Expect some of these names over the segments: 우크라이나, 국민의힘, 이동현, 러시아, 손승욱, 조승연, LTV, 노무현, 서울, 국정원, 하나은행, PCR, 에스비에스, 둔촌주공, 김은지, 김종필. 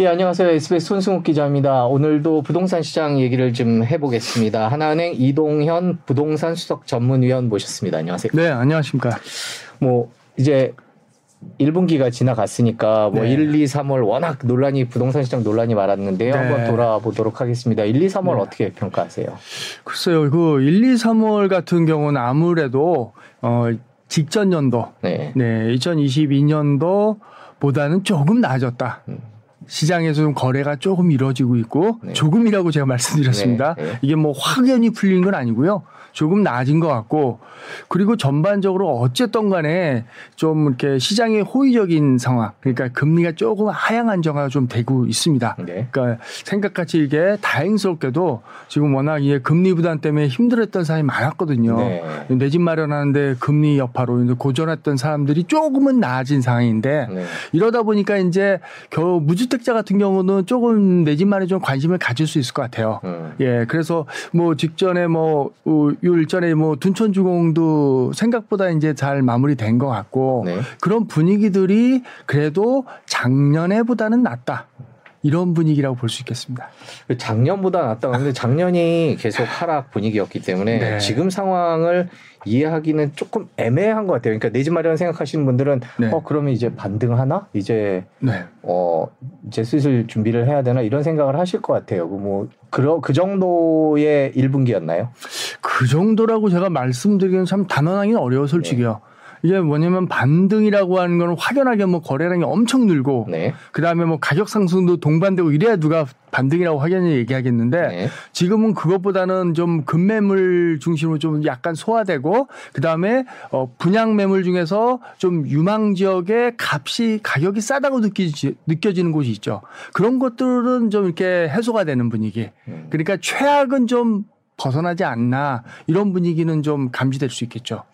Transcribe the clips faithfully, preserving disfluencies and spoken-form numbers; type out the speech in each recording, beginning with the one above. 네, 안녕하세요. 에스비에스 손승욱 기자입니다. 오늘도 부동산 시장 얘기를 좀 해보겠습니다. 하나은행 이동현 부동산 수석 전문위원 모셨습니다. 안녕하세요. 네, 안녕하십니까. 뭐 이제 일 분기가 지나갔으니까 뭐 네. 일, 이, 삼월 워낙 논란이 부동산 시장 논란이 많았는데요. 네. 한번 돌아보도록 하겠습니다. 일, 이, 삼월 네. 어떻게 평가하세요? 글쎄요. 그 일, 이, 삼월 같은 경우는 아무래도 어, 직전 연도 네. 네, 이천이십이 년도 보다는 조금 낮았다. 음. 시장에서 좀 거래가 조금 이루어지고 있고 네. 조금이라고 제가 말씀드렸습니다. 네. 네. 이게 뭐 확연히 풀린 건 아니고요. 조금 낮은 것 같고 그리고 전반적으로 어쨌든 간에 좀 이렇게 시장의 호의적인 상황 그러니까 금리가 조금 하향 안정화가 좀 되고 있습니다. 네. 그러니까 생각같이 이게 다행스럽게도 지금 워낙 이게 금리 부담 때문에 힘들었던 사람이 많았거든요. 네. 내 집 마련하는데 금리 여파로 고전했던 사람들이 조금은 나아진 상황인데 네. 이러다 보니까 이제 겨우 무주택 자 같은 경우는 조금 내 집만에 좀 관심을 가질 수 있을 것 같아요. 음. 예, 그래서 뭐 직전에 뭐 일전에 뭐 둔촌주공도 생각보다 이제 잘 마무리된 것 같고 네. 그런 분위기들이 그래도 작년에보다는 낫다. 이런 분위기라고 볼 수 있겠습니다. 작년보다 낫다. 근데 작년이 계속 하락 분위기였기 때문에 네. 지금 상황을 이해하기는 조금 애매한 것 같아요. 그러니까 내 집 마련 생각하시는 분들은 네. 어 그러면 이제 반등하나? 이제 네. 어 이제 슬슬 준비를 해야 되나? 이런 생각을 하실 것 같아요. 뭐 그러 그 정도의 일 분기였나요? 그 정도라고 제가 말씀드리기는 참 단언하기는 어려워 솔직히요. 네. 이게 뭐냐면 반등이라고 하는 건 확연하게 뭐 거래량이 엄청 늘고 네. 그다음에 뭐 가격 상승도 동반되고 이래야 누가 반등이라고 확연히 얘기하겠는데 네. 지금은 그것보다는 좀 급매물 중심으로 좀 약간 소화되고 그다음에 어 분양 매물 중에서 좀 유망 지역의 값이 가격이 싸다고 느끼지, 느껴지는 곳이 있죠. 그런 것들은 좀 이렇게 해소가 되는 분위기. 음. 그러니까 최악은 좀 벗어나지 않나 이런 분위기는 좀 감지될 수 있겠죠.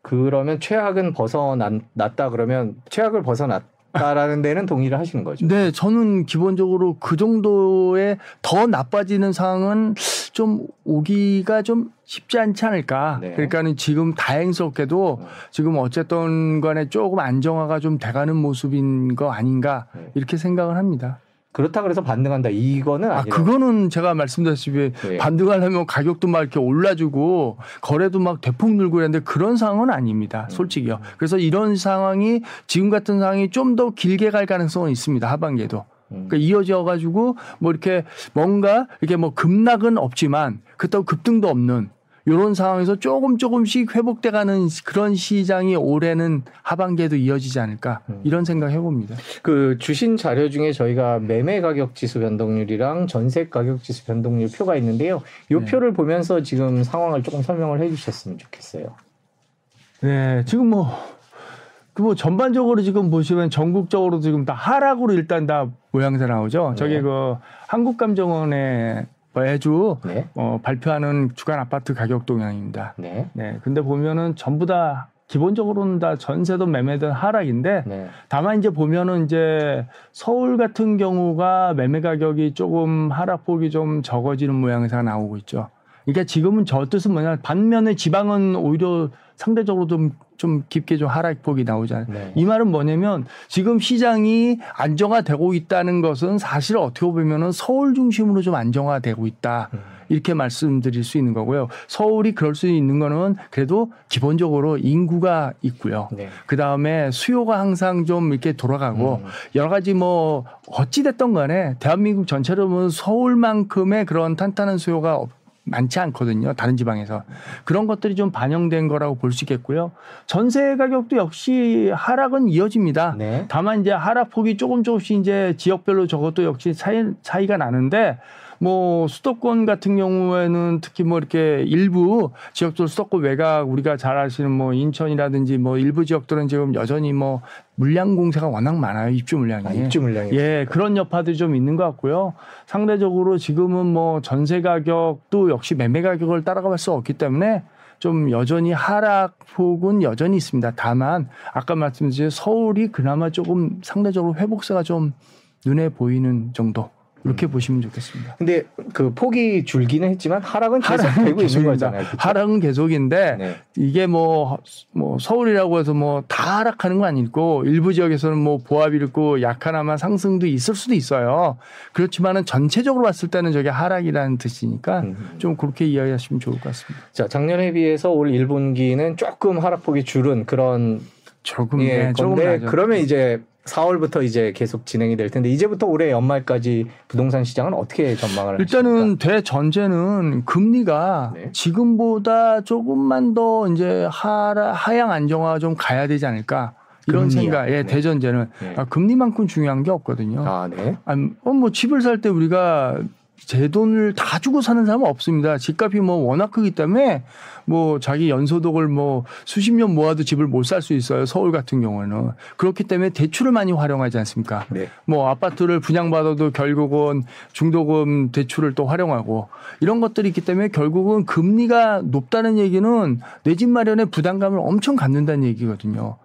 그러면 최악은 벗어났다 그러면 최악을 벗어났다라는 데는 동의를 하시는 거죠? 네. 저는 기본적으로 그 정도의 더 나빠지는 상황은 좀 오기가 좀 쉽지 않지 않을까. 네. 그러니까는 지금 다행스럽게도 네. 지금 어쨌든 간에 조금 안정화가 좀 돼가는 모습인 거 아닌가 네. 이렇게 생각을 합니다. 그렇다 그래서 반등한다 이거는 아니에요. 아, 그거는 제가 말씀드렸듯이 네. 반등하려면 가격도 막 이렇게 올라주고 거래도 막 대폭 늘고 그랬는데 그런 상황은 아닙니다. 솔직히요. 그래서 이런 상황이 지금 같은 상황이 좀 더 길게 갈 가능성은 있습니다. 하반기에도. 그러니까 이어져 가지고 뭐 이렇게 뭔가 이렇게 뭐 급락은 없지만 그렇다고 급등도 없는 이런 상황에서 조금 조금씩 회복돼가는 그런 시장이 올해는 하반기에도 이어지지 않을까 이런 생각 해봅니다. 그 주신 자료 중에 저희가 매매 가격 지수 변동률이랑 전세 가격 지수 변동률 표가 있는데요. 이 네. 표를 보면서 지금 상황을 조금 설명을 해주셨으면 좋겠어요. 네, 지금 뭐, 그 뭐 전반적으로 지금 보시면 전국적으로 지금 다 하락으로 일단 다 모양새 나오죠. 네. 저기 그 한국감정원의 매주 네. 어, 발표하는 주간 아파트 가격 동향입니다. 네. 네. 근데 보면은 전부 다 기본적으로는 다 전세든 매매든 하락인데 네. 다만 이제 보면은 이제 서울 같은 경우가 매매 가격이 조금 하락폭이 좀 적어지는 모양새가 나오고 있죠. 그러니까 지금은 저 뜻은 뭐냐 반면에 지방은 오히려 상대적으로 좀, 좀 깊게 좀 하락폭이 나오잖아요. 네. 이 말은 뭐냐면 지금 시장이 안정화되고 있다는 것은 사실 어떻게 보면은 서울 중심으로 좀 안정화되고 있다. 음. 이렇게 말씀드릴 수 있는 거고요. 서울이 그럴 수 있는 거는 그래도 기본적으로 인구가 있고요. 네. 그 다음에 수요가 항상 좀 이렇게 돌아가고 음. 여러 가지 뭐 어찌됐던 간에 대한민국 전체로 보면 서울만큼의 그런 탄탄한 수요가 없 많지 않거든요. 다른 지방에서. 그런 것들이 좀 반영된 거라고 볼 수 있겠고요. 전세 가격도 역시 하락은 이어집니다. 네. 다만 이제 하락폭이 조금 조금씩 이제 지역별로 저것도 역시 차이, 차이가 나는데 뭐 수도권 같은 경우에는 특히 뭐 이렇게 일부 지역들 수도권 외곽 우리가 잘 아시는 뭐 인천이라든지 뭐 일부 지역들은 지금 여전히 뭐 물량 공세가 워낙 많아요. 입주 물량이. 아, 입주 물량이. 예, 그런 여파들이 좀 있는 것 같고요. 상대적으로 지금은 뭐 전세 가격도 역시 매매 가격을 따라갈 수 없기 때문에 좀 여전히 하락폭은 여전히 있습니다. 다만 아까 말씀드린 서울이 그나마 조금 상대적으로 회복세가 좀 눈에 보이는 정도. 이렇게 음. 보시면 좋겠습니다. 근데 그 폭이 줄기는 했지만 하락은 계속 되고 있는 거잖아요. 그쵸? 하락은 계속인데 네. 이게 뭐, 뭐 서울이라고 해서 뭐 다 하락하는 건 아니고 일부 지역에서는 뭐 보합이 있고 약하나마 상승도 있을 수도 있어요. 그렇지만은 전체적으로 봤을 때는 저게 하락이라는 뜻이니까 음. 좀 그렇게 이해하시면 좋을 것 같습니다. 자, 작년에 비해서 올 일 분기는 조금 하락폭이 줄은 그런 조금 예, 건데 그러면 이제 사월부터 이제 계속 진행이 될 텐데 이제부터 올해 연말까지 부동산 시장은 어떻게 전망을 일단은 하십니까? 대전제는 금리가 네. 지금보다 조금만 더 이제 하라, 하향 안정화 좀 가야 되지 않을까 이런 생각. 예, 네. 대전제는 네. 아, 금리만큼 중요한 게 없거든요. 아, 네. 아니, 어, 뭐 집을 살 때 우리가 제 돈을 다 주고 사는 사람은 없습니다. 집값이 뭐 워낙 크기 때문에 뭐 자기 연소득을 뭐 수십 년 모아도 집을 못 살 수 있어요. 서울 같은 경우는. 그렇기 때문에 대출을 많이 활용하지 않습니까? 네. 뭐 아파트를 분양받아도 결국은 중도금 대출을 또 활용하고 이런 것들이 있기 때문에 결국은 금리가 높다는 얘기는 내 집 마련에 부담감을 엄청 갖는다는 얘기거든요.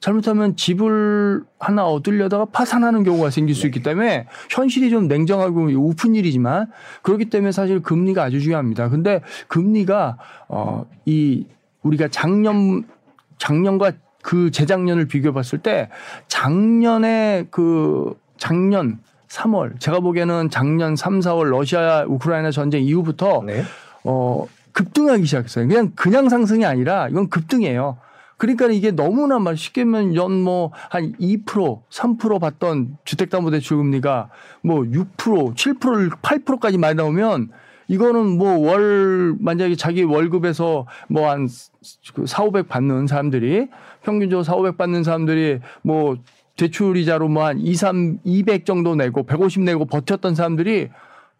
잘못하면 집을 하나 얻으려다가 파산하는 경우가 생길 수 있기 때문에 현실이 좀 냉정하고 우픈 일이지만 그렇기 때문에 사실 금리가 아주 중요합니다. 근데 금리가 어, 이 우리가 작년 작년과 그 재작년을 비교해 봤을 때 작년에 그 작년 삼월 제가 보기에는 작년 삼, 사월 러시아 우크라이나 전쟁 이후부터 네. 어, 급등하기 시작했어요. 그냥 그냥 상승이 아니라 이건 급등이에요. 그러니까 이게 너무나 말 쉽게 말하면 연 뭐 한 이 퍼센트, 삼 퍼센트 받던 주택담보대출금리가 뭐 육 퍼센트, 칠 퍼센트, 팔 퍼센트까지 많이 나오면 이거는 뭐 월 만약에 자기 월급에서 뭐 한 사오백 받는 사람들이 평균적으로 사오백 받는 사람들이 뭐 대출이자로 뭐 한 이삼, 이백 정도 내고 백오십 내고 버텼던 사람들이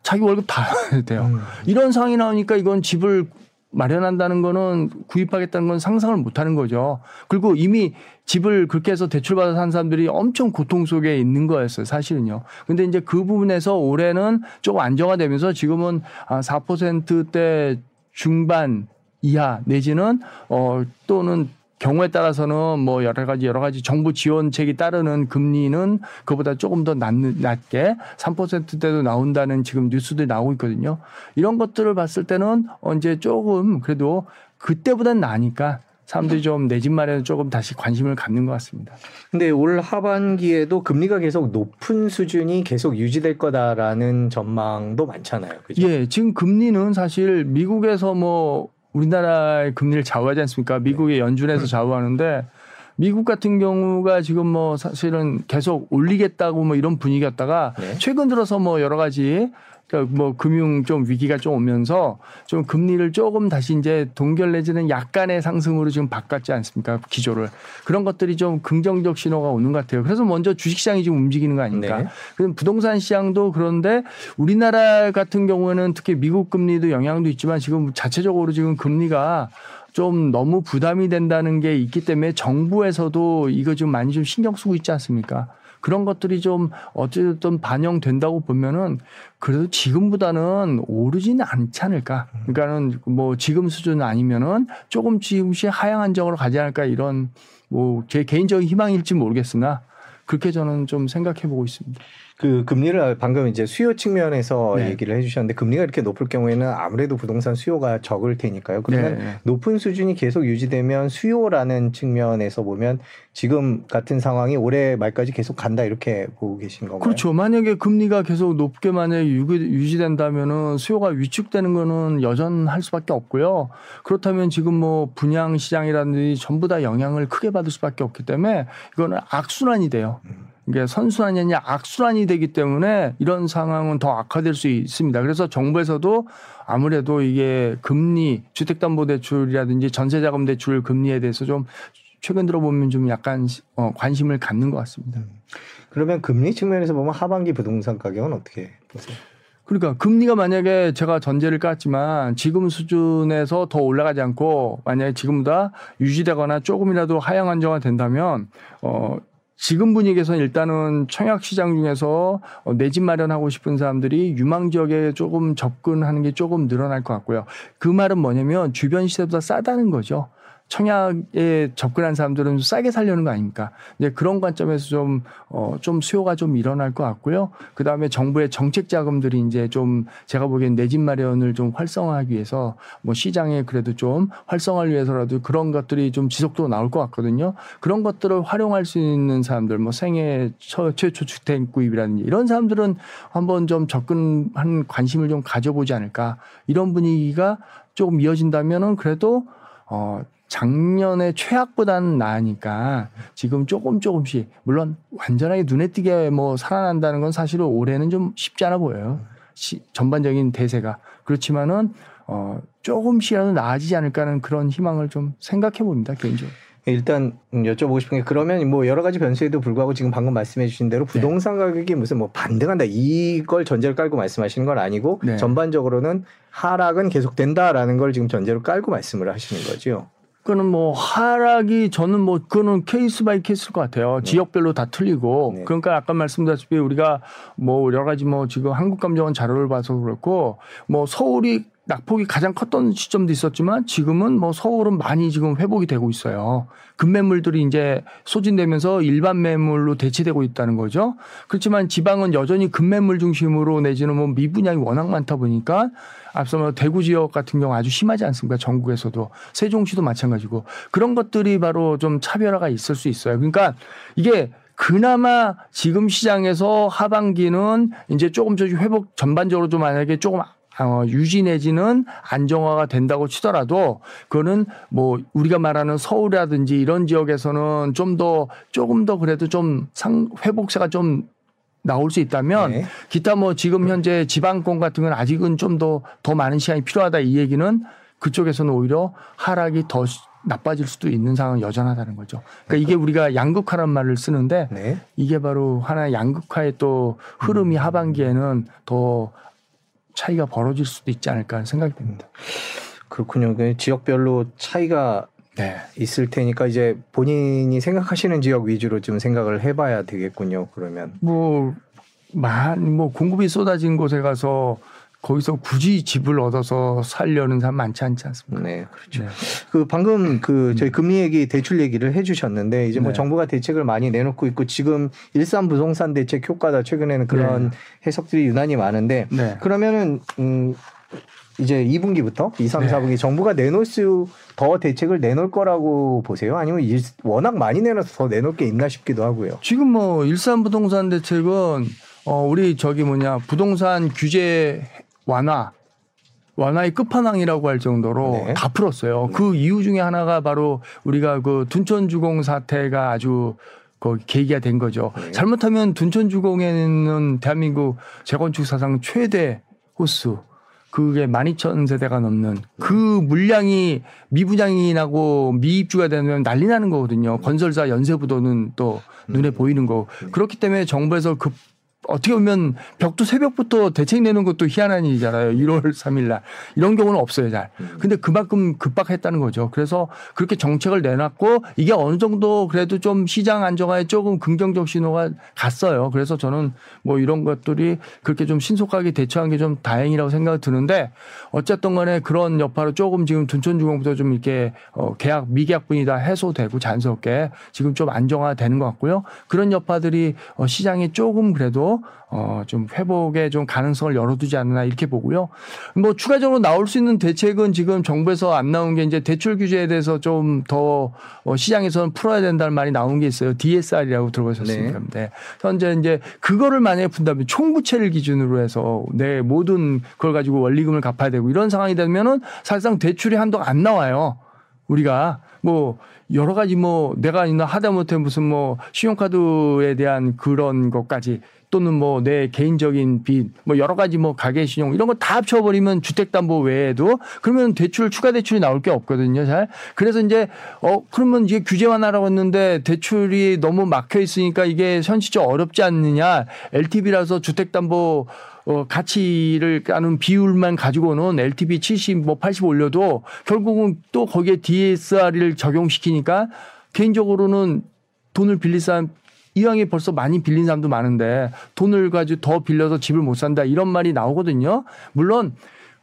자기 월급 다 돼요. 음. 이런 상황이 나오니까 이건 집을 마련한다는 거는 구입하겠다는 건 상상을 못하는 거죠. 그리고 이미 집을 그렇게 해서 대출받아서 산 사람들이 엄청 고통 속에 있는 거였어요. 사실은요. 근데 이제 그 부분에서 올해는 조금 안정화되면서 지금은 사 퍼센트대 중반 이하 내지는 어 또는 경우에 따라서는 뭐 여러 가지 여러 가지 정부 지원책이 따르는 금리는 그보다 조금 더 낮는, 낮게 삼 퍼센트대도 나온다는 지금 뉴스들이 나오고 있거든요. 이런 것들을 봤을 때는 이제 조금 그래도 그때보단 나으니까 사람들이 좀 내 집 마련에 조금 다시 관심을 갖는 것 같습니다. 근데 올 하반기에도 금리가 계속 높은 수준이 계속 유지될 거다라는 전망도 많잖아요. 그죠? 예, 지금 금리는 사실 미국에서 뭐 우리나라의 금리를 좌우하지 않습니까? 미국의 연준에서 좌우하는데 미국 같은 경우가 지금 뭐 사실은 계속 올리겠다고 뭐 이런 분위기였다가 네. 최근 들어서 뭐 여러 가지 뭐 금융 좀 위기가 좀 오면서 좀 금리를 조금 다시 이제 동결 내지는 약간의 상승으로 지금 바꿨지 않습니까? 기조를. 그런 것들이 좀 긍정적 신호가 오는 것 같아요. 그래서 먼저 주식시장이 지금 움직이는 거 아닙니까? 네. 그럼 부동산 시장도 그런데 우리나라 같은 경우에는 특히 미국 금리도 영향도 있지만 지금 자체적으로 지금 금리가 좀 너무 부담이 된다는 게 있기 때문에 정부에서도 이거 좀 많이 좀 신경 쓰고 있지 않습니까? 그런 것들이 좀 어쨌든 반영된다고 보면은 그래도 지금보다는 오르지는 않지 않을까. 그러니까는 뭐 지금 수준 아니면은 조금 조금씩 하향 안정으로 가지 않을까 이런 뭐 제 개인적인 희망일지 모르겠으나 그렇게 저는 좀 생각해 보고 있습니다. 그 금리를 방금 이제 수요 측면에서 네. 얘기를 해주셨는데 금리가 이렇게 높을 경우에는 아무래도 부동산 수요가 적을 테니까요. 그러면 네. 높은 수준이 계속 유지되면 수요라는 측면에서 보면 지금 같은 상황이 올해 말까지 계속 간다 이렇게 보고 계신 건가요? 그렇죠. 만약에 금리가 계속 높게 만약에 유지된다면은 수요가 위축되는 거는 여전할 수밖에 없고요. 그렇다면 지금 뭐 분양 시장이라든지 전부 다 영향을 크게 받을 수밖에 없기 때문에 이거는 악순환이 돼요. 음. 이게 선순환이 아니라 악순환이 되기 때문에 이런 상황은 더 악화될 수 있습니다. 그래서 정부에서도 아무래도 이게 금리, 주택담보대출이라든지 전세자금대출 금리에 대해서 좀 최근 들어보면 좀 약간 어, 관심을 갖는 것 같습니다. 그러면 금리 측면에서 보면 하반기 부동산 가격은 어떻게 보세요? 그러니까 금리가 만약에 제가 전제를 깠지만 지금 수준에서 더 올라가지 않고 만약에 지금보다 유지되거나 조금이라도 하향 안정화 된다면 어. 지금 분위기에서는 일단은 청약시장 중에서 내 집 마련하고 싶은 사람들이 유망지역에 조금 접근하는 게 조금 늘어날 것 같고요. 그 말은 뭐냐면 주변 시세보다 싸다는 거죠. 청약에 접근한 사람들은 싸게 살려는 거 아닙니까? 이제 그런 관점에서 좀, 어, 좀 수요가 좀 일어날 것 같고요. 그 다음에 정부의 정책 자금들이 이제 좀 제가 보기엔 내 집 마련을 좀 활성화하기 위해서 뭐 시장에 그래도 좀 활성화를 위해서라도 그런 것들이 좀 지속적으로 나올 것 같거든요. 그런 것들을 활용할 수 있는 사람들, 뭐 생애 처, 최초 주택 구입이라든지 이런 사람들은 한번 좀 접근한 관심을 좀 가져보지 않을까. 이런 분위기가 조금 이어진다면은 그래도 어, 작년에 최악보다는 나으니까 지금 조금 조금씩, 물론 완전하게 눈에 띄게 뭐 살아난다는 건 사실은 올해는 좀 쉽지 않아 보여요. 시, 전반적인 대세가. 그렇지만은, 어, 조금씩이라도 나아지지 않을까는 그런 희망을 좀 생각해 봅니다, 개인적으로. 일단 여쭤보고 싶은 게, 그러면 뭐 여러 가지 변수에도 불구하고 지금 방금 말씀해 주신 대로 부동산 가격이 무슨 뭐 반등한다 이걸 전제로 깔고 말씀하시는 건 아니고, 네, 전반적으로는 하락은 계속된다라는 걸 지금 전제로 깔고 말씀을 하시는 거죠. 그거는 뭐 하락이 저는 뭐 그거는 케이스 바이 케이스일 것 같아요. 네. 지역별로 다 틀리고. 네. 그러니까 아까 말씀드렸다시피 우리가 뭐 여러 가지 뭐 지금 한국감정원 자료를 봐서 그렇고 뭐 서울이 낙폭이 가장 컸던 시점도 있었지만 지금은 뭐 서울은 많이 지금 회복이 되고 있어요. 급매물들이 이제 소진되면서 일반 매물로 대체되고 있다는 거죠. 그렇지만 지방은 여전히 급매물 중심으로 내지는 뭐 미분양이 워낙 많다 보니까 앞서 대구 지역 같은 경우 아주 심하지 않습니까? 전국에서도. 세종시도 마찬가지고. 그런 것들이 바로 좀 차별화가 있을 수 있어요. 그러니까 이게 그나마 지금 시장에서 하반기는 이제 조금 조금 회복 전반적으로 좀 만약에 조금 어, 유지 내지는 안정화가 된다고 치더라도 그거는 뭐 우리가 말하는 서울이라든지 이런 지역에서는 좀 더 조금 더 그래도 좀 상, 회복세가 좀 나올 수 있다면, 네, 기타 뭐 지금 현재 지방권 같은 건 아직은 좀 더 더 많은 시간이 필요하다 이 얘기는 그쪽에서는 오히려 하락이 더 나빠질 수도 있는 상황은 여전하다는 거죠. 그러니까 이게 우리가 양극화라는 말을 쓰는데, 네, 이게 바로 하나의 양극화의 또 흐름이 음. 하반기에는 더 차이가 벌어질 수도 있지 않을까 하는 생각이 듭니다. 그렇군요. 지역별로 차이가, 네, 있을 테니까 이제 본인이 생각하시는 지역 위주로 좀 생각을 해봐야 되겠군요. 그러면 뭐, 만, 뭐 공급이 쏟아진 곳에 가서 거기서 굳이 집을 얻어서 살려는 사람 많지 않지 않습니까? 네, 그렇죠. 네. 그 방금 그 저희 금리 얘기, 대출 얘기를 해주셨는데 이제 뭐, 네, 정부가 대책을 많이 내놓고 있고 지금 일산 부동산 대책 효과다 최근에는 그런, 네, 해석들이 유난히 많은데, 네, 그러면은 음 이제 이 분기부터 이, 삼, 네, 사 분기 정부가 내놓을 수 더 대책을 내놓을 거라고 보세요? 아니면 일, 워낙 많이 내놔서 더 내놓을 게 있나 싶기도 하고요. 지금 뭐 일산 부동산 대책은 어 우리 저기 뭐냐 부동산 규제 완화, 완화의 끝판왕이라고 할 정도로, 네, 다 풀었어요. 네. 그 이유 중에 하나가 바로 우리가 그 둔촌주공 사태가 아주 거기 계기가 된 거죠. 네. 잘못하면 둔촌주공에는 대한민국 재건축 사상 최대 호수, 그게 만 이천 세대가 넘는 그 물량이 미분양이 나고 미입주가 되면 난리 나는 거거든요. 건설사 연쇄부도는 또 눈에 보이는 거고. 그렇기 때문에 정부에서 급 어떻게 보면 벽도 새벽부터 대책 내는 것도 희한한 일이잖아요. 일월 삼일날. 이런 경우는 없어요, 잘. 근데 그만큼 급박했다는 거죠. 그래서 그렇게 정책을 내놨고 이게 어느 정도 그래도 좀 시장 안정화에 조금 긍정적 신호가 갔어요. 그래서 저는 뭐 이런 것들이 그렇게 좀 신속하게 대처한 게 좀 다행이라고 생각이 드는데, 어쨌든 간에 그런 여파로 조금 지금 둔촌주공부터 좀 이렇게 어, 계약, 미계약분이 다 해소되고 자연스럽게 지금 좀 안정화되는 것 같고요. 그런 여파들이 어, 시장에 조금 그래도 어, 좀 회복에 좀 가능성을 열어두지 않나 이렇게 보고요. 뭐 추가적으로 나올 수 있는 대책은 지금 정부에서 안 나온 게 이제 대출 규제에 대해서 좀 더 어, 시장에서는 풀어야 된다는 말이 나온 게 있어요. 디에스알이라고 들어보셨을 겁니다. 네. 현재 이제 그거를 만약에 푼다면 총부채를 기준으로 해서 내 모든 그걸 가지고 원리금을 갚아야 되고 이런 상황이 되면은 사실상 대출이 한동 안 나와요. 우리가 뭐 여러 가지 뭐 내가 있나 하다못해 무슨 뭐 신용카드에 대한 그런 것까지 또는 뭐 내 개인적인 빚, 뭐 여러 가지 뭐 가계신용 이런 거 다 합쳐버리면 주택담보 외에도 그러면 대출, 추가 대출이 나올 게 없거든요, 잘. 그래서 이제 어, 그러면 이게 규제 완화라고 했는데 대출이 너무 막혀 있으니까 이게 현실적으로 어렵지 않느냐. 엘티브이라서 주택담보 어, 가치를 까는 비율만 가지고는 엘티브이 칠십, 뭐 팔십 올려도 결국은 또 거기에 디에스알을 적용시키니까 개인적으로는 돈을 빌릴 사람 이왕에 벌써 많이 빌린 사람도 많은데 돈을 가지고 더 빌려서 집을 못 산다 이런 말이 나오거든요. 물론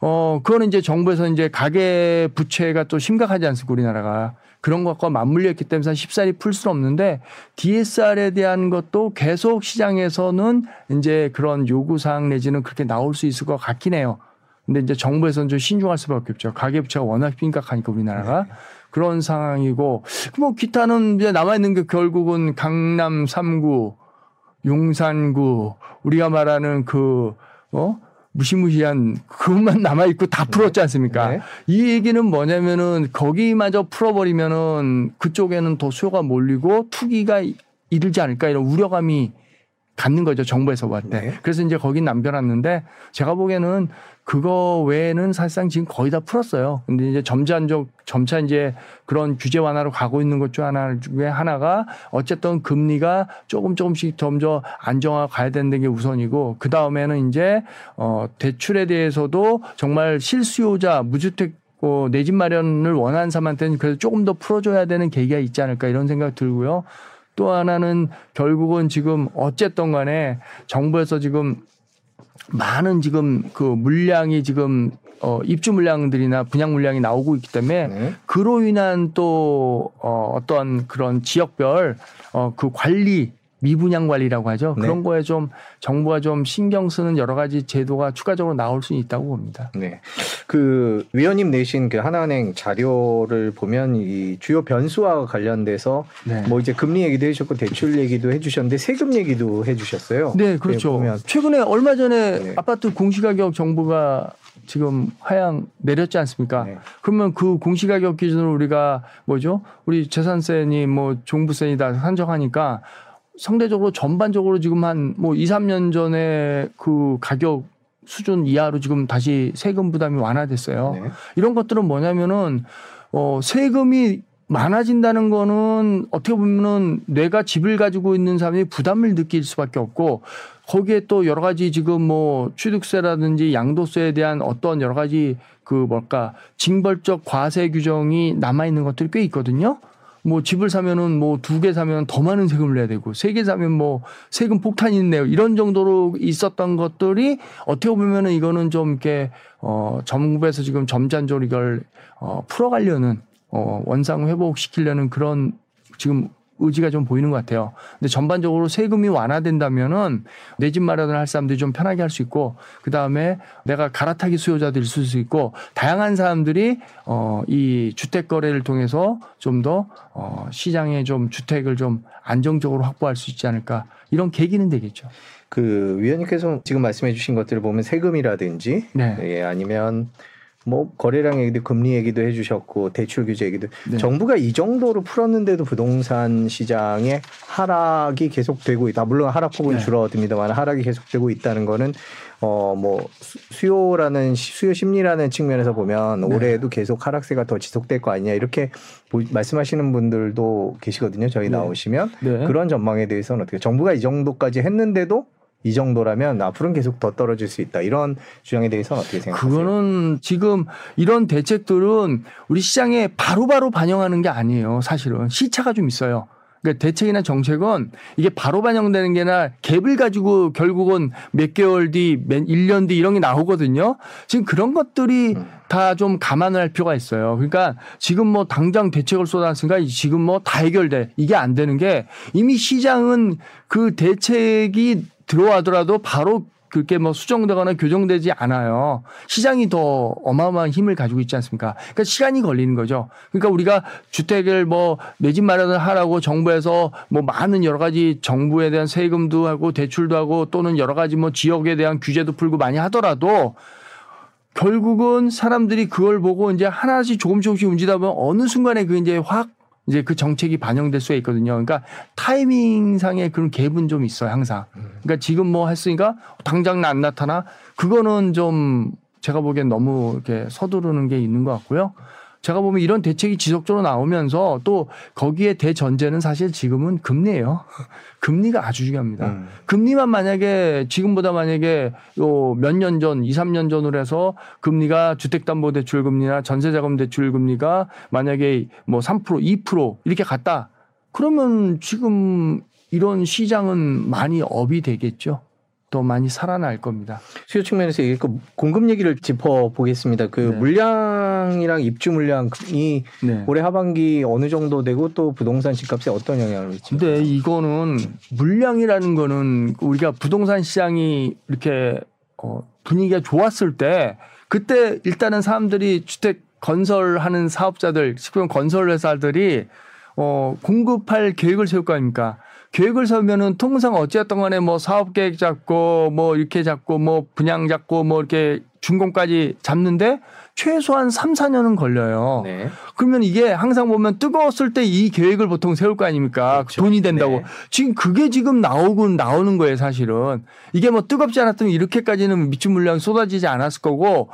어 그거는 이제 정부에서 이제 가계 부채가 또 심각하지 않습니까, 우리나라가. 그런 것과 맞물려 있기 때문에 쉽사리 풀 수는 없는데 디에스알에 대한 것도 계속 시장에서는 이제 그런 요구사항 내지는 그렇게 나올 수 있을 것 같긴 해요. 근데 이제 정부에서는 좀 신중할 수밖에 없죠. 가계부채가 워낙 빈깍하니까 우리나라가. 네. 그런 상황이고 뭐 기타는 이제 남아있는 게 결국은 강남 삼 구, 용산구 우리가 말하는 그 어? 무시무시한 그것만 남아있고 다 풀었지 않습니까? 네. 이 얘기는 뭐냐면은 거기마저 풀어버리면은 그쪽에는 더 수요가 몰리고 투기가 이르지 않을까 이런 우려감이 갖는 거죠. 정부에서 봤을 때. 네. 그래서 이제 거긴 남겨놨는데 제가 보기에는 그거 외에는 사실상 지금 거의 다 풀었어요. 근데 이제 점차적, 점차 이제 그런 규제 완화로 가고 있는 것 중 하나 중에 하나가 어쨌든 금리가 조금 조금씩 점점 안정화 가야 되는 게 우선이고 그 다음에는 이제 어, 대출에 대해서도 정말 실수요자 무주택 어, 내 집 마련을 원하는 사람한테는 그래도 조금 더 풀어줘야 되는 계기가 있지 않을까 이런 생각 들고요. 또 하나는 결국은 지금 어쨌든 간에 정부에서 지금 많은 지금 그 물량이 지금 어 입주 물량들이나 분양 물량이 나오고 있기 때문에 네. 그로 인한 또 어 어떤 그런 지역별 어 그 관리 미분양 관리라고 하죠. 네. 그런 거에 좀 정부가 좀 신경 쓰는 여러 가지 제도가 추가적으로 나올 수 있다고 봅니다. 네, 그 위원님 내신 그 하나은행 자료를 보면 이 주요 변수와 관련돼서 네. 뭐 이제 금리 얘기도 해주셨고 대출 얘기도 해주셨는데 세금 얘기도 해주셨어요. 네, 그렇죠. 네, 최근에 얼마 전에 네. 아파트 공시가격 정부가 지금 하향 내렸지 않습니까? 네. 그러면 그 공시가격 기준으로 우리가 뭐죠? 우리 재산세니 뭐 종부세니 다 산정하니까. 상대적으로 전반적으로 지금 한 뭐 이, 삼 년 전에 그 가격 수준 이하로 지금 다시 세금 부담이 완화됐어요. 네. 이런 것들은 뭐냐면은 어 세금이 많아진다는 거는 어떻게 보면은 내가 집을 가지고 있는 사람이 부담을 느낄 수밖에 없고 거기에 또 여러 가지 지금 뭐 취득세라든지 양도세에 대한 어떤 여러 가지 그 뭘까 징벌적 과세 규정이 남아 있는 것들이 꽤 있거든요. 뭐 집을 사면은 뭐 두 개 사면 더 많은 세금을 내야 되고 세 개 사면 뭐 세금 폭탄이 있네요. 이런 정도로 있었던 것들이 어떻게 보면은 이거는 좀 이렇게 어 정부에서 지금 점진적으로 이걸 어 풀어가려는 어 원상 회복시키려는 그런 지금 의지가 좀 보이는 것 같아요. 근데 전반적으로 세금이 완화된다면은 내 집 마련을 할 사람들이 좀 편하게 할 수 있고 그 다음에 내가 갈아타기 수요자들이 있을 수 있고 다양한 사람들이 어 이 주택 거래를 통해서 좀 더 어 시장에 좀 주택을 좀 안정적으로 확보할 수 있지 않을까 이런 계기는 되겠죠. 그 위원님께서 지금 말씀해주신 것들을 보면 세금이라든지 네. 예, 아니면 뭐 거래량 얘기도 금리 얘기도 해주셨고 대출 규제 얘기도 네. 정부가 이 정도로 풀었는데도 부동산 시장의 하락이 계속되고 있다. 물론 하락폭은 네. 줄어듭니다만 하락이 계속되고 있다는 거는 어 뭐 수요라는 수요 심리라는 측면에서 보면 네. 올해에도 계속 하락세가 더 지속될 거 아니냐 이렇게 보, 말씀하시는 분들도 계시거든요. 저희 네. 나오시면 네. 그런 전망에 대해서는 어떻게 정부가 이 정도까지 했는데도 이 정도라면 앞으로는 계속 더 떨어질 수 있다. 이런 주장에 대해서는 어떻게 생각하세요? 그거는 지금 이런 대책들은 우리 시장에 바로바로 바로 반영하는 게 아니에요. 사실은 시차가 좀 있어요. 그러니까 대책이나 정책은 이게 바로 반영되는 게 아니라 갭을 가지고 결국은 몇 개월 뒤, 일 년 뒤 이런 게 나오거든요. 지금 그런 것들이 음. 다 좀 감안을 할 필요가 있어요. 그러니까 지금 뭐 당장 대책을 쏟았으니까 지금 뭐 다 해결돼. 이게 안 되는 게 이미 시장은 그 대책이 들어와더라도 바로 그렇게 뭐 수정되거나 교정되지 않아요. 시장이 더 어마어마한 힘을 가지고 있지 않습니까? 그러니까 시간이 걸리는 거죠. 그러니까 우리가 주택을 뭐 내 집 마련을 하라고 정부에서 뭐 많은 여러 가지 정부에 대한 세금도 하고 대출도 하고 또는 여러 가지 뭐 지역에 대한 규제도 풀고 많이 하더라도 결국은 사람들이 그걸 보고 이제 하나씩 조금 조금씩 움직이다 보면 어느 순간에 그 이제 확 이제 그 정책이 반영될 수가 있거든요. 그러니까 타이밍상의 그런 갭은 좀 있어요, 항상. 그러니까 지금 뭐 했으니까 당장 안 나타나? 그거는 좀 제가 보기엔 너무 이렇게 서두르는 게 있는 것 같고요. 제가 보면 이런 대책이 지속적으로 나오면서 또 거기에 대전제는 사실 지금은 금리예요. 금리가 아주 중요합니다. 음. 금리만 만약에 지금보다 만약에 요 몇 년 전, 이, 삼 년 전으로 해서 금리가 주택담보대출금리나 전세자금대출금리가 만약에 뭐 삼 퍼센트, 이 퍼센트 이렇게 갔다. 그러면 지금 이런 시장은 많이 업이 되겠죠. 또 많이 살아날 겁니다. 수요 측면에서 공급 얘기를 짚어보겠습니다. 그 네. 물량이랑 입주 물량이 네. 올해 하반기 어느 정도 되고 또 부동산 집값에 어떤 영향을 미칩니까? 근데 이거는 물량이라는 거는 우리가 부동산 시장이 이렇게 어 분위기가 좋았을 때 그때 일단은 사람들이 주택 건설하는 사업자들, 식품 건설회사들이 어 공급할 계획을 세울 거 아닙니까? 계획을 세우면은 통상 어찌됐든 간에 뭐 사업 계획 잡고 뭐 이렇게 잡고 뭐 분양 잡고 뭐 이렇게 준공까지 잡는데 최소한 삼, 사 년은 걸려요. 네. 그러면 이게 항상 보면 뜨거웠을 때 이 계획을 보통 세울 거 아닙니까? 그렇죠. 돈이 된다고. 네. 지금 그게 지금 나오곤 나오는 거예요, 사실은. 이게 뭐 뜨겁지 않았다면 이렇게까지는 미친 물량이 쏟아지지 않았을 거고,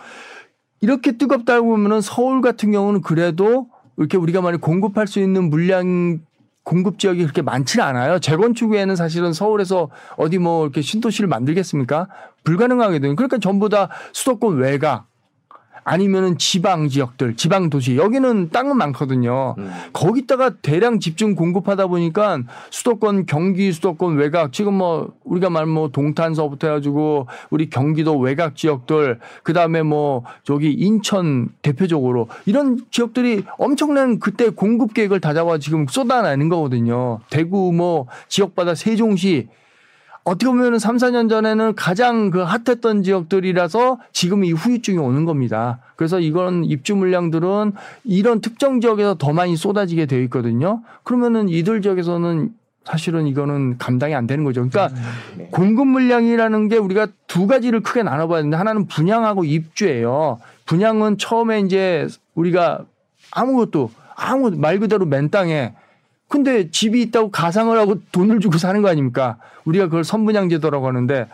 이렇게 뜨겁다고 보면은 서울 같은 경우는 그래도 이렇게 우리가 많이 공급할 수 있는 물량 공급 지역이 그렇게 많지는 않아요. 재건축 외에는 사실은 서울에서 어디 뭐 이렇게 신도시를 만들겠습니까? 불가능하거든요. 그러니까 전부 다 수도권 외곽 아니면은 지방 지역들, 지방 도시, 여기는 땅은 많거든요. 음. 거기다가 대량 집중 공급하다 보니까 수도권, 경기 수도권 외곽, 지금 뭐 우리가 말 뭐 동탄서부터 해가지고 우리 경기도 외곽 지역들, 그 다음에 뭐 저기 인천 대표적으로 이런 지역들이 엄청난 그때 공급 계획을 다 잡아 지금 쏟아내는 거거든요. 대구 뭐 지역마다 세종시. 어떻게 보면 삼, 사 년 전에는 가장 그 핫했던 지역들이라서 지금 이 후유증이 오는 겁니다. 그래서 이건 입주 물량들은 이런 특정 지역에서 더 많이 쏟아지게 되어 있거든요. 그러면은 이들 지역에서는 사실은 이거는 감당이 안 되는 거죠. 그러니까 네. 공급 물량이라는 게 우리가 두 가지를 크게 나눠봐야 되는데, 하나는 분양하고 입주예요. 분양은 처음에 이제 우리가 아무것도 아무 말 그대로 맨 땅에 근데 집이 있다고 가상을 하고 돈을 주고 사는 거 아닙니까? 우리가 그걸 선분양 제도라고 하는데,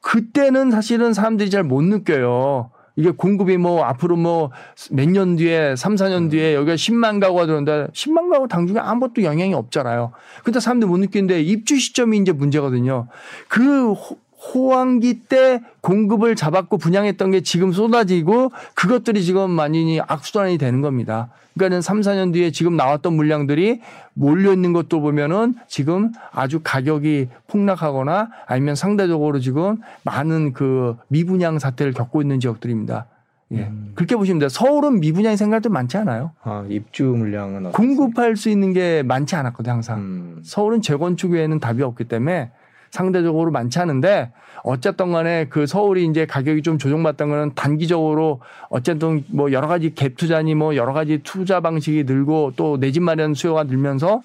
그때는 사실은 사람들이 잘 못 느껴요. 이게 공급이 뭐 앞으로 뭐 몇 년 뒤에 삼, 사 년 뒤에 여기가 십만 가구가 들어온다. 십만 가구 당중에 아무것도 영향이 없잖아요. 근데 사람들이 못 느끼는데 입주 시점이 이제 문제거든요. 그 호황기 때 공급을 잡았고 분양했던 게 지금 쏟아지고 그것들이 지금 많이 악순환이 되는 겁니다. 그러니까는 삼, 사 년 뒤에 지금 나왔던 물량들이 몰려있는 것도 보면은 지금 아주 가격이 폭락하거나 아니면 상대적으로 지금 많은 그 미분양 사태를 겪고 있는 지역들입니다. 예. 음. 그렇게 보시면 돼요. 서울은 미분양이 생각할 때 많지 않아요. 아, 입주 물량은 공급할 수 있는 게 많지 않았거든요, 항상. 음. 서울은 재건축 외에는 답이 없기 때문에 상대적으로 많지 않은데, 어쨌든 간에 그 서울이 이제 가격이 좀 조정받던 거는 단기적으로 어쨌든 뭐 여러 가지 갭 투자니 뭐 여러 가지 투자 방식이 늘고 또 내 집 마련 수요가 늘면서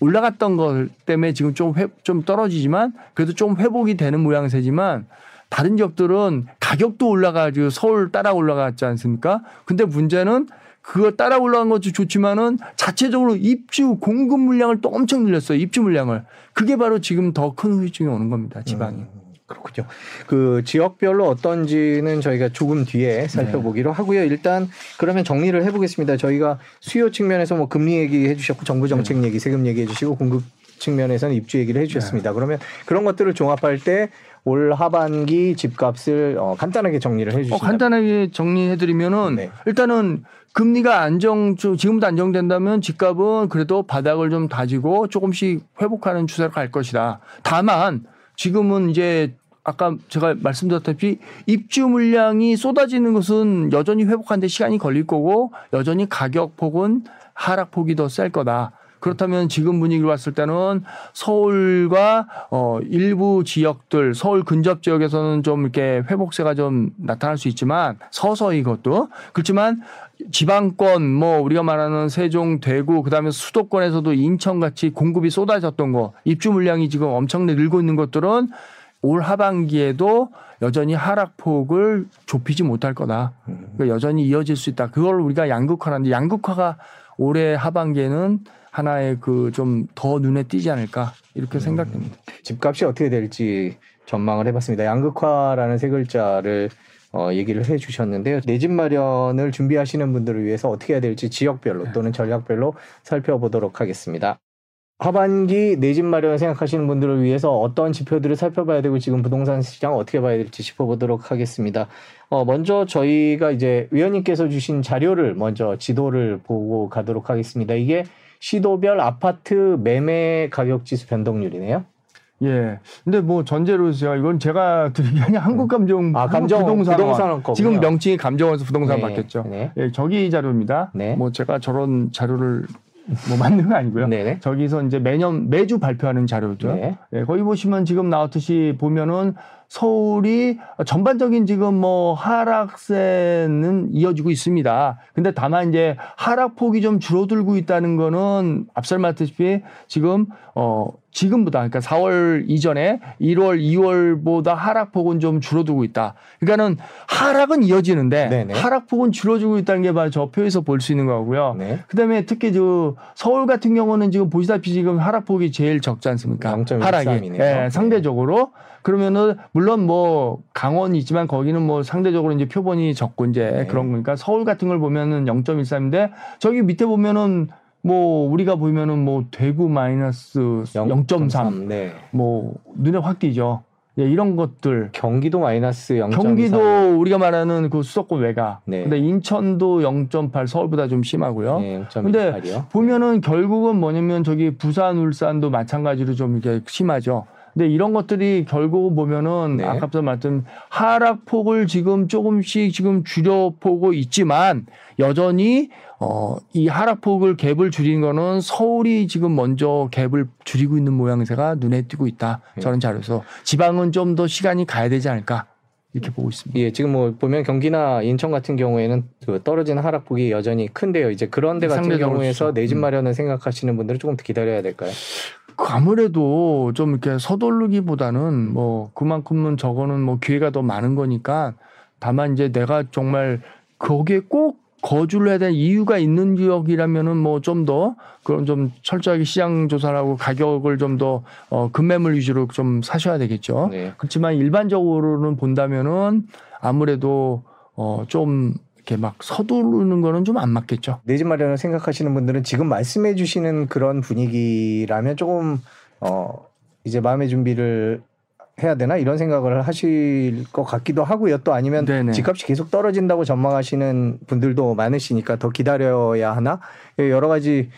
올라갔던 것 때문에 지금 좀, 회, 좀 떨어지지만 그래도 좀 회복이 되는 모양새지만, 다른 지역들은 가격도 올라가지고 서울 따라 올라갔지 않습니까? 근데 문제는 그거 따라 올라간 것도 좋지만은 자체적으로 입주 공급 물량을 또 엄청 늘렸어요. 입주 물량을. 그게 바로 지금 더 큰 후유증이 오는 겁니다. 지방이. 음, 그렇군요. 그 지역별로 어떤지는 저희가 조금 뒤에 살펴보기로 네. 하고요. 일단 그러면 정리를 해보겠습니다. 저희가 수요 측면에서 뭐 금리 얘기해 주셨고, 정부 정책 네. 얘기, 세금 얘기해 주시고, 공급 측면에서는 입주 얘기를 해 주셨습니다. 네. 그러면 그런 것들을 종합할 때 올 하반기 집값을 어, 간단하게 정리를 해 주시죠. 어, 간단하게 정리해 드리면은 네. 일단은 금리가 안정 지금부터 안정된다면 집값은 그래도 바닥을 좀 다지고 조금씩 회복하는 추세로 갈 것이다. 다만 지금은 이제 아까 제가 말씀드렸다시피 입주 물량이 쏟아지는 것은 여전히 회복하는 데 시간이 걸릴 거고, 여전히 가격폭은 하락폭이 더 셀 거다. 그렇다면 지금 분위기로 봤을 때는 서울과 어 일부 지역들, 서울 근접 지역에서는 좀 이렇게 회복세가 좀 나타날 수 있지만 서서히, 그것도 그렇지만 지방권 뭐 우리가 말하는 세종, 대구, 그다음에 수도권에서도 인천 같이 공급이 쏟아졌던 거, 입주 물량이 지금 엄청나게 늘고 있는 것들은 올 하반기에도 여전히 하락폭을 좁히지 못할 거다. 그러니까 여전히 이어질 수 있다. 그걸 우리가 양극화라는데, 양극화가 올해 하반기에는 하나의 그 좀 더 눈에 띄지 않을까 이렇게 음, 생각됩니다. 집값이 어떻게 될지 전망을 해봤습니다. 양극화라는 세 글자를 어, 얘기를 해주셨는데요. 내 집 마련을 준비하시는 분들을 위해서 어떻게 해야 될지 지역별로 네. 또는 전략별로 살펴보도록 하겠습니다. 하반기 내 집 마련을 생각하시는 분들을 위해서 어떤 지표들을 살펴봐야 되고 지금 부동산 시장 어떻게 봐야 될지 짚어보도록 하겠습니다. 어, 먼저 저희가 이제 위원님께서 주신 자료를 먼저 지도를 보고 가도록 하겠습니다. 이게 시도별 아파트 매매 가격지수 변동률이네요. 예. 근데 뭐 전제로 제가 이건 제가 드리기 아니 한국감정 아, 감정, 부동산원 지금 명칭이 감정원에서 부동산 네, 바뀌었죠. 네. 예, 저기 자료입니다. 네. 뭐 제가 저런 자료를 뭐 만든 거 아니고요. 네네. 저기서 이제 매년 매주 발표하는 자료죠. 네. 예, 거기 보시면 지금 나왔듯이 보면은 서울이 전반적인 지금 뭐 하락세는 이어지고 있습니다. 근데 다만 이제 하락폭이 좀 줄어들고 있다는 거는 앞설 말했듯이 지금 어 지금보다 그러니까 사월 이전에 일월, 이월보다 하락폭은 좀 줄어들고 있다. 그러니까는 하락은 이어지는데 네네. 하락폭은 줄어들고 있다는 게 바로 저 표에서 볼 수 있는 거고요. 네. 그다음에 특히 저 서울 같은 경우는 지금 보시다시피 지금 하락폭이 제일 적지 않습니까? 하락이 예, 상대적으로 그러면은 물론 뭐 강원이 있지만 거기는 뭐 상대적으로 이제 표본이 적고 이제 네. 그런 거니까 서울 같은 걸 보면은 영 점 일삼인데 저기 밑에 보면은 뭐 우리가 보면은 뭐 대구 마이너스 영 점 삼 네. 뭐 눈에 확 띄죠. 예, 이런 것들 경기도 마이너스 영 점 이삼 경기도 우리가 말하는 그 수도권 외가. 네. 근데 인천도 영 점 팔 서울보다 좀 심하고요. 네, 영 점 이팔이요. 근데 보면은 결국은 뭐냐면 저기 부산 울산도 마찬가지로 좀 이렇게 심하죠. 근데 이런 것들이 결국 보면은 네. 아까부터 말했던 하락폭을 지금 조금씩 지금 줄여보고 있지만 여전히 어, 이 하락폭을 갭을 줄인 거는 서울이 지금 먼저 갭을 줄이고 있는 모양새가 눈에 띄고 있다. 네. 저런 자료에서 지방은 좀 더 시간이 가야 되지 않을까. 이렇게 보고 있습니다. 예, 지금 뭐 보면 경기나 인천 같은 경우에는 그 떨어지는 하락폭이 여전히 큰데요. 이제 그런데 같은 경우에서 내 집 마련을 생각하시는 분들은 조금 더 기다려야 될까요? 아무래도 좀 이렇게 서두르기보다는 뭐 그만큼은 저거는 뭐 기회가 더 많은 거니까 다만 이제 내가 정말 거기에 꼭 거주를 해야 되는 이유가 있는 지역이라면은 뭐 좀 더 그런 좀 철저하게 시장 조사를 하고 가격을 좀 더 어 급매물 위주로 좀 사셔야 되겠죠. 네. 그렇지만 일반적으로는 본다면은 아무래도 어 좀 이렇게 막 서두르는 거는 좀 안 맞겠죠. 내 집 마련을 생각하시는 분들은 지금 말씀해 주시는 그런 분위기라면 조금 어 이제 마음의 준비를 해야 되나 이런 생각을 하실 것 같기도 하고요. 또 아니면 네네. 집값이 계속 떨어진다고 전망하시는 분들도 많으시니까 더 기다려야 하나 여러 가지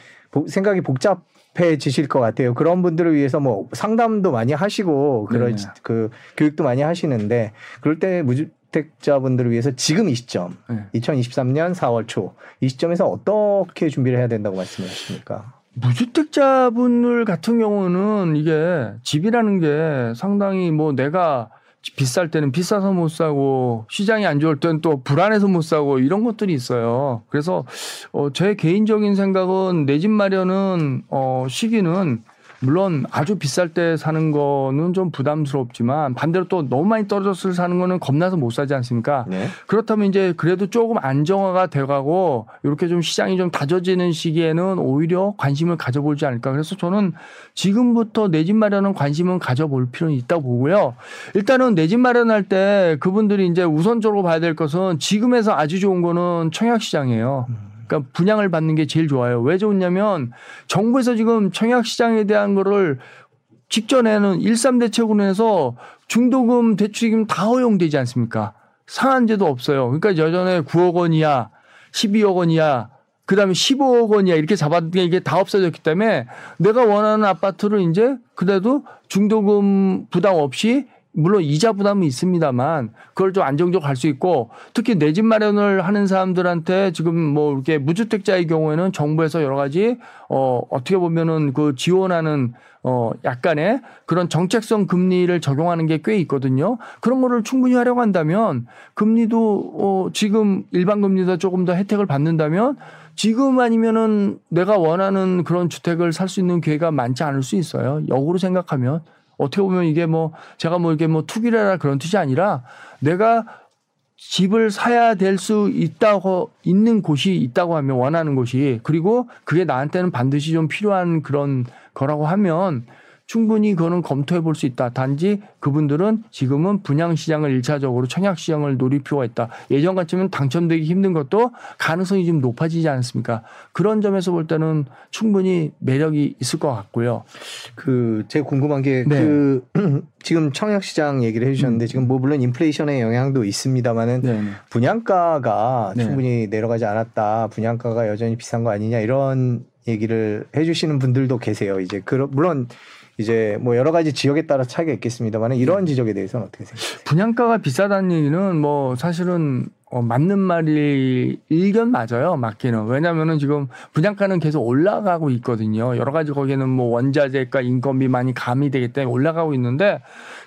생각이 복잡해지실 것 같아요. 그런 분들을 위해서 뭐 상담도 많이 하시고 그런 그 교육도 많이 하시는데 그럴 때 무주택자분들을 위해서 지금 이 시점 네. 이천이십삼 년 사월 초 이 시점에서 어떻게 준비를 해야 된다고 말씀하십니까? 무주택자분들 같은 경우는 이게 집이라는 게 상당히 뭐 내가 비쌀 때는 비싸서 못 사고 시장이 안 좋을 때는 또 불안해서 못 사고 이런 것들이 있어요. 그래서 어 제 개인적인 생각은 내 집 마련은 어 시기는 물론 아주 비쌀 때 사는 거는 좀 부담스럽지만 반대로 또 너무 많이 떨어졌을 때 사는 거는 겁나서 못 사지 않습니까? 네. 그렇다면 이제 그래도 조금 안정화가 돼가고 이렇게 좀 시장이 좀 다져지는 시기에는 오히려 관심을 가져보지 않을까. 그래서 저는 지금부터 내 집 마련은 관심은 가져볼 필요는 있다고 보고요. 일단은 내 집 마련할 때 그분들이 이제 우선적으로 봐야 될 것은 지금에서 아주 좋은 거는 청약시장이에요. 음. 그러니까 분양을 받는 게 제일 좋아요. 왜 좋냐면 정부에서 지금 청약시장에 대한 거를 직전에는 일삼 대책으로 해서 중도금 대출금 다 허용되지 않습니까? 상한제도 없어요. 그러니까 여전히 구억 원 이하, 십이억 원 이하, 그다음에 십오억 원 이하 이렇게 잡았는데 이게 다 없어졌기 때문에 내가 원하는 아파트를 이제 그래도 중도금 부담 없이 물론 이자 부담은 있습니다만 그걸 좀 안정적으로 갈 수 있고 특히 내 집 마련을 하는 사람들한테 지금 뭐 이렇게 무주택자의 경우에는 정부에서 여러 가지 어 어떻게 보면은 그 지원하는 어 약간의 그런 정책성 금리를 적용하는 게 꽤 있거든요. 그런 거를 충분히 활용한다면 금리도 어 지금 일반 금리보다 조금 더 혜택을 받는다면 지금 아니면은 내가 원하는 그런 주택을 살 수 있는 기회가 많지 않을 수 있어요. 역으로 생각하면. 어떻게 보면 이게 뭐 제가 뭐 이게 뭐 투기라라 그런 뜻이 아니라 내가 집을 사야 될 수 있다고 있는 곳이 있다고 하면 원하는 곳이 그리고 그게 나한테는 반드시 좀 필요한 그런 거라고 하면 충분히 그거는 검토해 볼 수 있다. 단지 그분들은 지금은 분양시장을 일 차적으로 청약시장을 노릴 필요가 있다. 예전 같으면 당첨되기 힘든 것도 가능성이 좀 높아지지 않습니까? 그런 점에서 볼 때는 충분히 매력이 있을 것 같고요. 그 제가 궁금한 게 네. 그 지금 청약시장 얘기를 해주셨는데 음. 지금 뭐 물론 인플레이션의 영향도 있습니다만은 네. 분양가가 네. 충분히 내려가지 않았다. 분양가가 여전히 비싼 거 아니냐 이런 얘기를 해주시는 분들도 계세요. 이제 그 물론 이제 뭐 여러 가지 지역에 따라 차이가 있겠습니다만 이런 지적에 대해서는 어떻게 생각하세요? 분양가가 비싸다는 얘기는 뭐 사실은 어 맞는 말이 일견 맞아요. 맞기는. 왜냐면은 지금 분양가는 계속 올라가고 있거든요. 여러 가지 거기는 뭐 원자재가 인건비 많이 가미되기 때문에 올라가고 있는데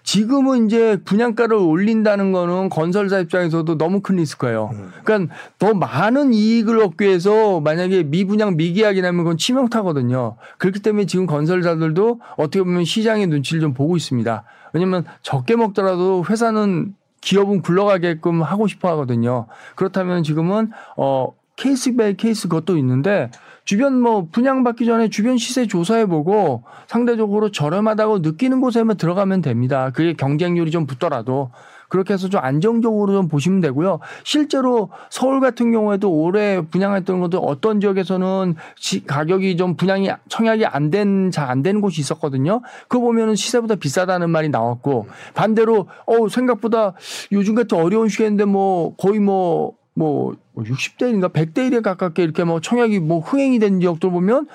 지금은 이제 분양가를 올린다는 거는 건설사 입장에서도 너무 큰 리스크예요. 그러니까 더 많은 이익을 얻기 위해서 만약에 미분양 미계약이 나면 그건 치명타거든요. 그렇기 때문에 지금 건설사들도 어떻게 보면 시장의 눈치를 좀 보고 있습니다. 왜냐면 적게 먹더라도 회사는 기업은 굴러가게끔 하고 싶어 하거든요. 그렇다면 지금은 어 케이스 바이 케이스 그것도 있는데 주변 뭐 분양받기 전에 주변 시세 조사해보고 상대적으로 저렴하다고 느끼는 곳에만 들어가면 됩니다. 그게 경쟁률이 좀 붙더라도 그렇게 해서 좀 안정적으로 좀 보시면 되고요. 실제로 서울 같은 경우에도 올해 분양했던 것도 어떤 지역에서는 지 가격이 좀 분양이 청약이 안 된, 잘 안 되는 곳이 있었거든요. 그거 보면은 시세보다 비싸다는 말이 나왔고 반대로 어 생각보다 요즘 같은 어려운 시기인데 뭐 거의 뭐 뭐 육십 대 일인가 백 대 일에 가깝게 이렇게 뭐 청약이 뭐 흥행이 된 지역들 보면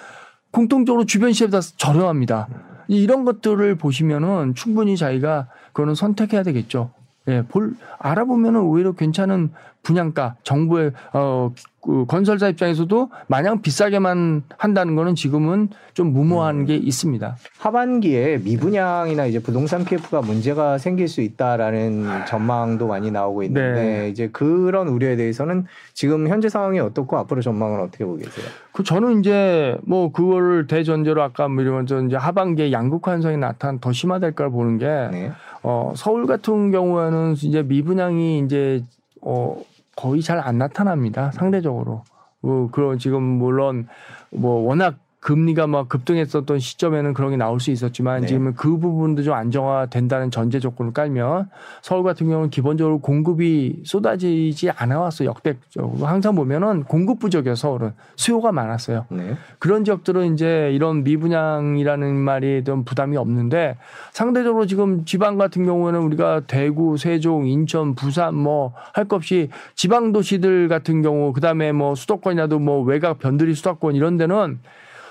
공통적으로 주변 시세보다 저렴합니다. 이런 것들을 보시면은 충분히 자기가 그거는 선택해야 되겠죠. 예, 볼 알아보면은 오히려 괜찮은 분양가 정부의 어 그 건설사 입장에서도 마냥 비싸게만 한다는 거는 지금은 좀 무모한 음. 게 있습니다. 하반기에 미분양이나 이제 부동산 피에프가 문제가 생길 수 있다라는 전망도 많이 나오고 있는데 네. 이제 그런 우려에 대해서는 지금 현재 상황이 어떻고 앞으로 전망은 어떻게 보고 계세요? 그 저는 이제 뭐 그거를 대전제로 아까 먼저 이제 하반기에 양극 환성이 나타난 더 심화될 걸 보는 게 네. 어, 서울 같은 경우에는 이제 미분양이 이제 어 거의 잘 안 나타납니다. 상대적으로. 어, 그런 지금 물론 뭐 워낙 금리가 막 급등했었던 시점에는 그런 게 나올 수 있었지만 네. 지금은 그 부분도 좀 안정화된다는 전제 조건을 깔면 서울 같은 경우는 기본적으로 공급이 쏟아지지 않아왔어요. 역대적으로. 항상 보면은 공급 부족이에요. 서울은. 수요가 많았어요. 네. 그런 지역들은 이제 이런 미분양이라는 말이 좀 부담이 없는데 상대적으로 지금 지방 같은 경우에는 우리가 대구, 세종, 인천, 부산 뭐 할 것 없이 지방 도시들 같은 경우 그다음에 뭐 수도권이라도 뭐 외곽 변두리 수도권 이런 데는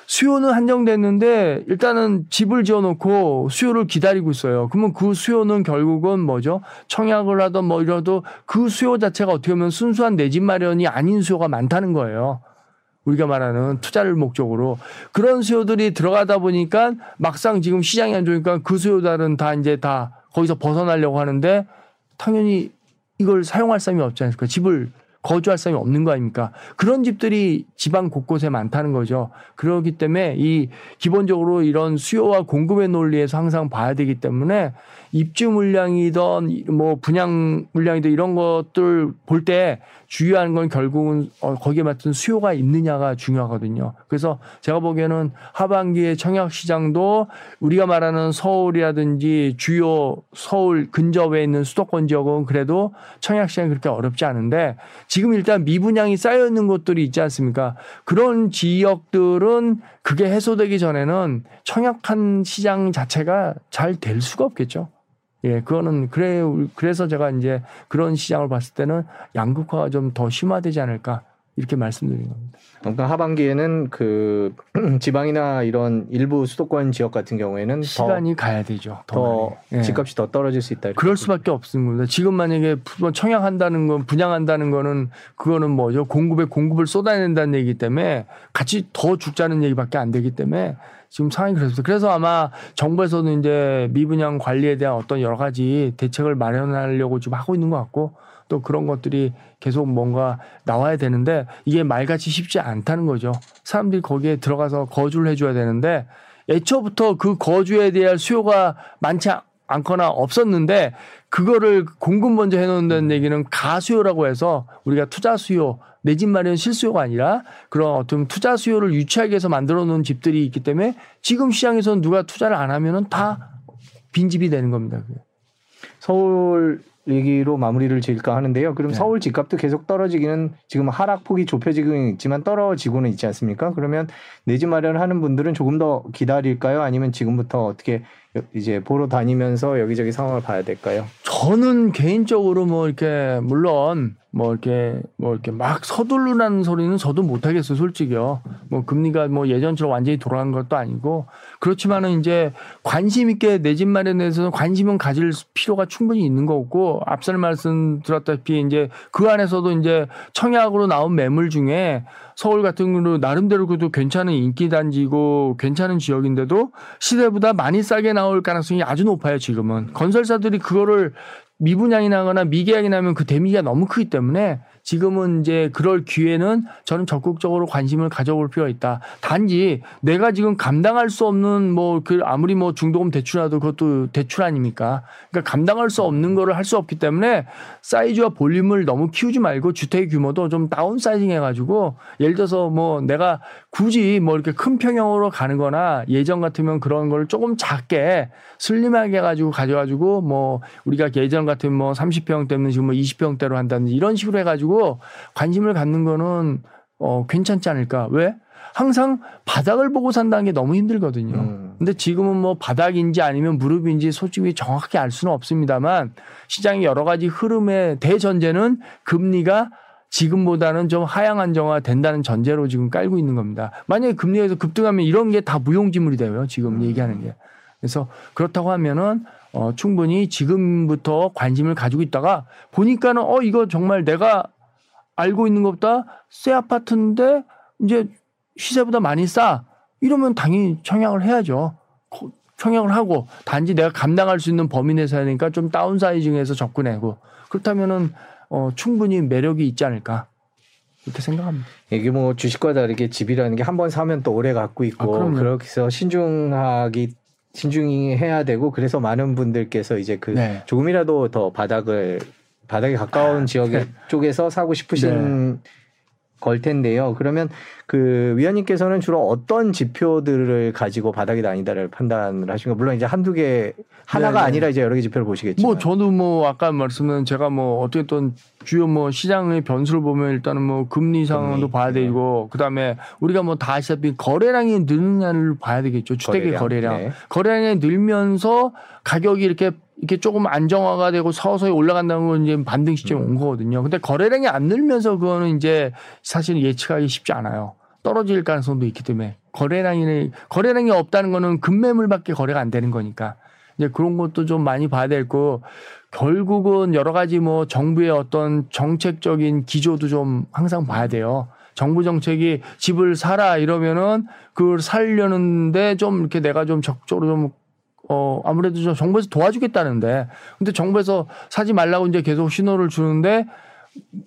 수요는 한정됐는데 일단은 집을 지어놓고 수요를 기다리고 있어요. 그러면 그 수요는 결국은 뭐죠? 청약을 하든 뭐 이러도 그 수요 자체가 어떻게 보면 순수한 내 집 마련이 아닌 수요가 많다는 거예요. 우리가 말하는 투자를 목적으로. 그런 수요들이 들어가다 보니까 막상 지금 시장이 안 좋으니까 그 수요들은 다 이제 다 거기서 벗어나려고 하는데 당연히 이걸 사용할 사람이 없지 않습니까? 집을. 거주할 사람이 없는 거 아닙니까? 그런 집들이 지방 곳곳에 많다는 거죠. 그렇기 때문에 이 기본적으로 이런 수요와 공급의 논리에서 항상 봐야 되기 때문에 입주 물량이든 뭐 분양 물량이든 이런 것들 볼 때 주의하는 건 결국은 거기에 맞춘 수요가 있느냐가 중요하거든요. 그래서 제가 보기에는 하반기에 청약 시장도 우리가 말하는 서울이라든지 주요 서울 근접에 있는 수도권 지역은 그래도 청약 시장이 그렇게 어렵지 않은데 지금 일단 미분양이 쌓여있는 곳들이 있지 않습니까? 그런 지역들은 그게 해소되기 전에는 청약한 시장 자체가 잘 될 수가 없겠죠. 예, 그거는 그래, 그래서 제가 이제 그런 시장을 봤을 때는 양극화가 좀 더 심화되지 않을까 이렇게 말씀드린 겁니다. 그러니까 하반기에는 그 지방이나 이런 일부 수도권 지역 같은 경우에는 시간이 더 가야 되죠. 더, 더 집값이 예. 더 떨어질 수 있다. 그럴 수밖에 없습니다. 지금 만약에 청약한다는 건 분양한다는 거는 그거는 뭐죠? 공급에 공급을 쏟아낸다는 얘기 때문에 같이 더 죽자는 얘기밖에 안 되기 때문에 지금 상황이 그렇습니다. 그래서 아마 정부에서는 이제 미분양 관리에 대한 어떤 여러 가지 대책을 마련하려고 지금 하고 있는 것 같고 또 그런 것들이 계속 뭔가 나와야 되는데 이게 말같이 쉽지 않다는 거죠. 사람들이 거기에 들어가서 거주를 해줘야 되는데 애초부터 그 거주에 대한 수요가 많지 않거나 없었는데 그거를 공급 먼저 해놓는다는 얘기는 가수요라고 해서 우리가 투자 수요, 내 집 마련 실수요가 아니라 그런 어떤 투자 수요를 유치하기 위해서 만들어 놓은 집들이 있기 때문에 지금 시장에서는 누가 투자를 안 하면은 다 빈집이 되는 겁니다. 그게. 서울 얘기로 마무리를 지을까 하는데요. 그럼 네. 서울 집값도 계속 떨어지기는 지금 하락폭이 좁혀지고는 있지만 떨어지고는 있지 않습니까? 그러면 내 집 마련하는 분들은 조금 더 기다릴까요? 아니면 지금부터 어떻게 이제 보러 다니면서 여기저기 상황을 봐야 될까요? 저는 개인적으로 뭐 이렇게 물론 뭐 이렇게 뭐 이렇게 막 서두르라는 소리는 저도 못하겠어요, 솔직히요. 뭐 금리가 뭐 예전처럼 완전히 돌아간 것도 아니고 그렇지만은 이제 관심 있게 내 집 마련해서 관심은 가질 필요가 충분히 있는 거고 앞설 말씀 들었다시피 이제 그 안에서도 이제 청약으로 나온 매물 중에 서울 같은 경우는 나름대로 그래도 괜찮은 인기 단지고 괜찮은 지역인데도 시세보다 많이 싸게 나올 가능성이 아주 높아요, 지금은. 건설사들이 그거를 미분양이 나거나 미계약이 나면 그 데미지가 너무 크기 때문에 지금은 이제 그럴 기회는 저는 적극적으로 관심을 가져볼 필요가 있다. 단지 내가 지금 감당할 수 없는 뭐 그 아무리 뭐 중도금 대출이라도 그것도 대출 아닙니까? 그러니까 감당할 수 없는 거를 할 수 없기 때문에 사이즈와 볼륨을 너무 키우지 말고 주택의 규모도 좀 다운 사이징 해가지고 예를 들어서 뭐 내가 굳이 뭐 이렇게 큰 평형으로 가는 거나 예전 같으면 그런 걸 조금 작게 슬림하게 해가지고 가져가지고 뭐 우리가 예전 같은 뭐 삼십 평 때문에 지금 뭐 이십 평대로 한다든지 이런 식으로 해가지고 관심을 갖는 거는 어 괜찮지 않을까. 왜? 항상 바닥을 보고 산다는 게 너무 힘들거든요. 음. 근데 지금은 뭐 바닥인지 아니면 무릎인지 솔직히 정확히 알 수는 없습니다만 시장의 여러 가지 흐름의 대전제는 금리가 지금보다는 좀 하향 안정화 된다는 전제로 지금 깔고 있는 겁니다. 만약에 금리에서 급등하면 이런 게 다 무용지물이 돼요, 지금 음. 얘기하는 게. 그래서 그렇다고 하면은 어, 충분히 지금부터 관심을 가지고 있다가 보니까는 어, 이거 정말 내가 알고 있는 것보다 새 아파트인데 이제 시세보다 많이 싸. 이러면 당연히 청약을 해야죠. 청약을 하고 단지 내가 감당할 수 있는 범위 내에서 하니까 좀 다운사이징해서 접근하고 그렇다면은 어, 충분히 매력이 있지 않을까. 이렇게 생각합니다. 이게 뭐 주식과 다르게 집이라는 게 한 번 사면 또 오래 갖고 있고 아, 그래서 신중하기 신중해야 되고 그래서 많은 분들께서 이제 그 네. 조금이라도 더 바닥을 바닥에 가까운 아, 지역에 네. 쪽에서 사고 싶으신 네. 걸 텐데요. 그러면 그 위원님께서는 주로 어떤 지표들을 가지고 바닥이 아니다를 판단을 하신 거? 물론 이제 한두 개 하나가 네, 네. 아니라 이제 여러 개 지표를 보시겠지만. 뭐 저도 뭐 아까 말씀드린 제가 뭐 어쨌든 주요 뭐 시장의 변수를 보면 일단은 뭐 금리 상황도 봐야 네. 되고 그다음에 우리가 뭐 다 아시다시피 거래량이 늘느냐를 봐야 되겠죠. 주택의 거래량. 거래량. 네. 거래량이 늘면서 가격이 이렇게 이렇게 조금 안정화가 되고 서서히 올라간다는 건 이제 반등 시점이 음. 온 거거든요. 근데 거래량이 안 늘면서 그거는 이제 사실 예측하기 쉽지 않아요. 떨어질 가능성도 있기 때문에 거래량이 거래량이 없다는 거는 급매물밖에 거래가 안 되는 거니까 이제 그런 것도 좀 많이 봐야 될 거고 결국은 여러 가지 뭐 정부의 어떤 정책적인 기조도 좀 항상 봐야 돼요. 정부 정책이 집을 사라 이러면은 그걸 살려는데 좀 이렇게 내가 좀 적극적으로 좀 어, 아무래도 좀 정부에서 도와주겠다는데, 근데 정부에서 사지 말라고 이제 계속 신호를 주는데,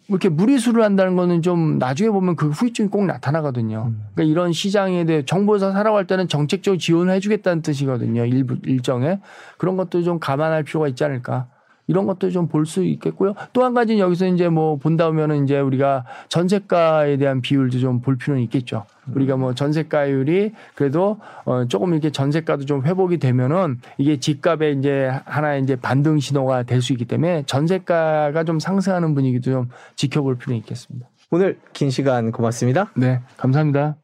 이렇게 무리수를 한다는 거는 좀 나중에 보면 그 후유증이 꼭 나타나거든요. 음. 그러니까 이런 시장에 대해 정부에서 사라고 할 때는 정책적 지원을 해주겠다는 뜻이거든요. 일부, 일정에. 그런 것도 좀 감안할 필요가 있지 않을까. 이런 것도 좀 볼 수 있겠고요. 또 한 가지는 여기서 이제 뭐 본다면은 이제 우리가 전세가에 대한 비율도 좀 볼 필요는 있겠죠. 우리가 뭐 전세가율이 그래도 어 조금 이렇게 전세가도 좀 회복이 되면은 이게 집값에 이제 하나의 이제 반등 신호가 될 수 있기 때문에 전세가가 좀 상승하는 분위기도 좀 지켜볼 필요는 있겠습니다. 오늘 긴 시간 고맙습니다. 네, 감사합니다.